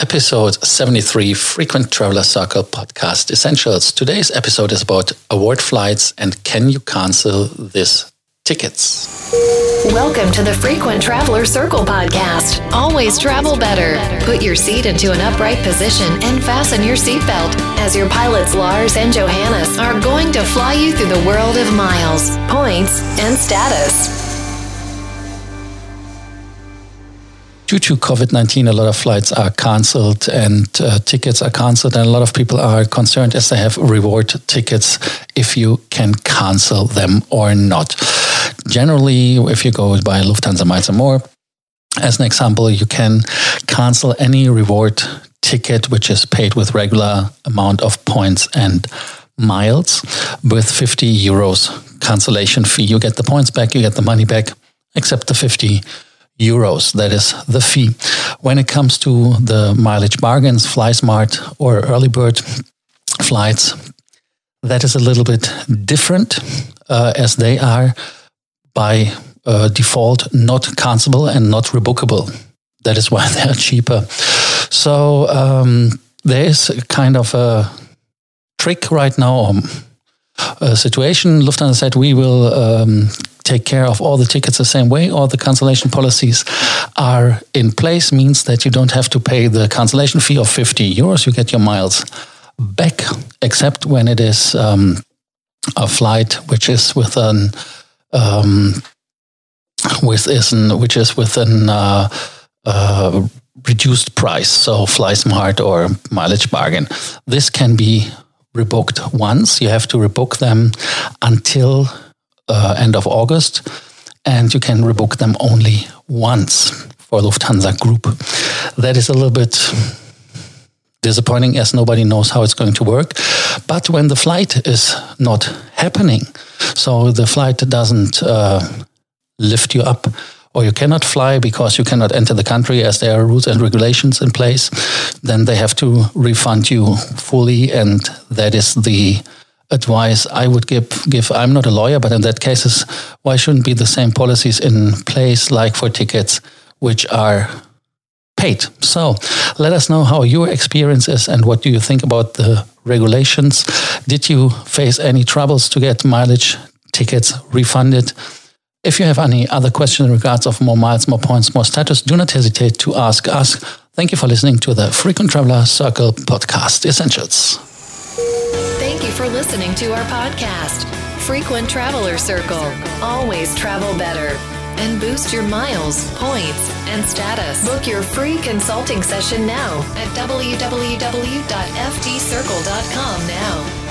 Episode 73, Frequent Traveler Circle Podcast Essentials. Today's episode is about award flights and can you cancel these tickets? Welcome to the Frequent Traveler Circle Podcast. Always travel better. Put your seat into an upright position and fasten your seatbelt as your pilots Lars and Johannes are going to fly you through the world of miles, points, and status. Due to COVID-19, a lot of flights are canceled and tickets are canceled, and a lot of people are concerned as they have reward tickets if you can cancel them or not. Generally, if you go by Lufthansa, Miles and More, as an example, you can cancel any reward ticket which is paid with regular amount of points and miles with 50 euros cancellation fee. You get the points back, you get the money back, except the 50 euros. That is the fee. When it comes to the mileage bargains, FlySmart or early bird flights, that is a little bit different as they are by default not cancelable and not rebookable. That is why they are cheaper. So there is kind of a trick right now situation. Lufthansa said we will take care of all the tickets the same way. All the cancellation policies are in place, means that you don't have to pay the cancellation fee of 50 euros. You get your miles back, except when it is a flight which is with an reduced price, so FlySmart or mileage bargain. This can be rebooked once. You have to rebook them until end of August, and you can rebook them only once for Lufthansa Group. That is a little bit disappointing as nobody knows how it's going to work. But when the flight is not happening, so the flight doesn't lift you up, or you cannot fly because you cannot enter the country as there are rules and regulations in place, then they have to refund you fully, and that is the advice I would give. I'm not a lawyer, but in that case, why shouldn't be the same policies in place like for tickets which are paid? So let us know how your experience is and what do you think about the regulations. Did you face any troubles to get mileage tickets refunded? If you have any other questions in regards of more miles, more points, more status, do not hesitate to ask us. Thank you for listening to the Frequent Traveler Circle Podcast Essentials. For listening to our podcast, Frequent Traveler Circle. Always travel better and boost your miles, points, and status. Book your free consulting session now at www.ftcircle.com now.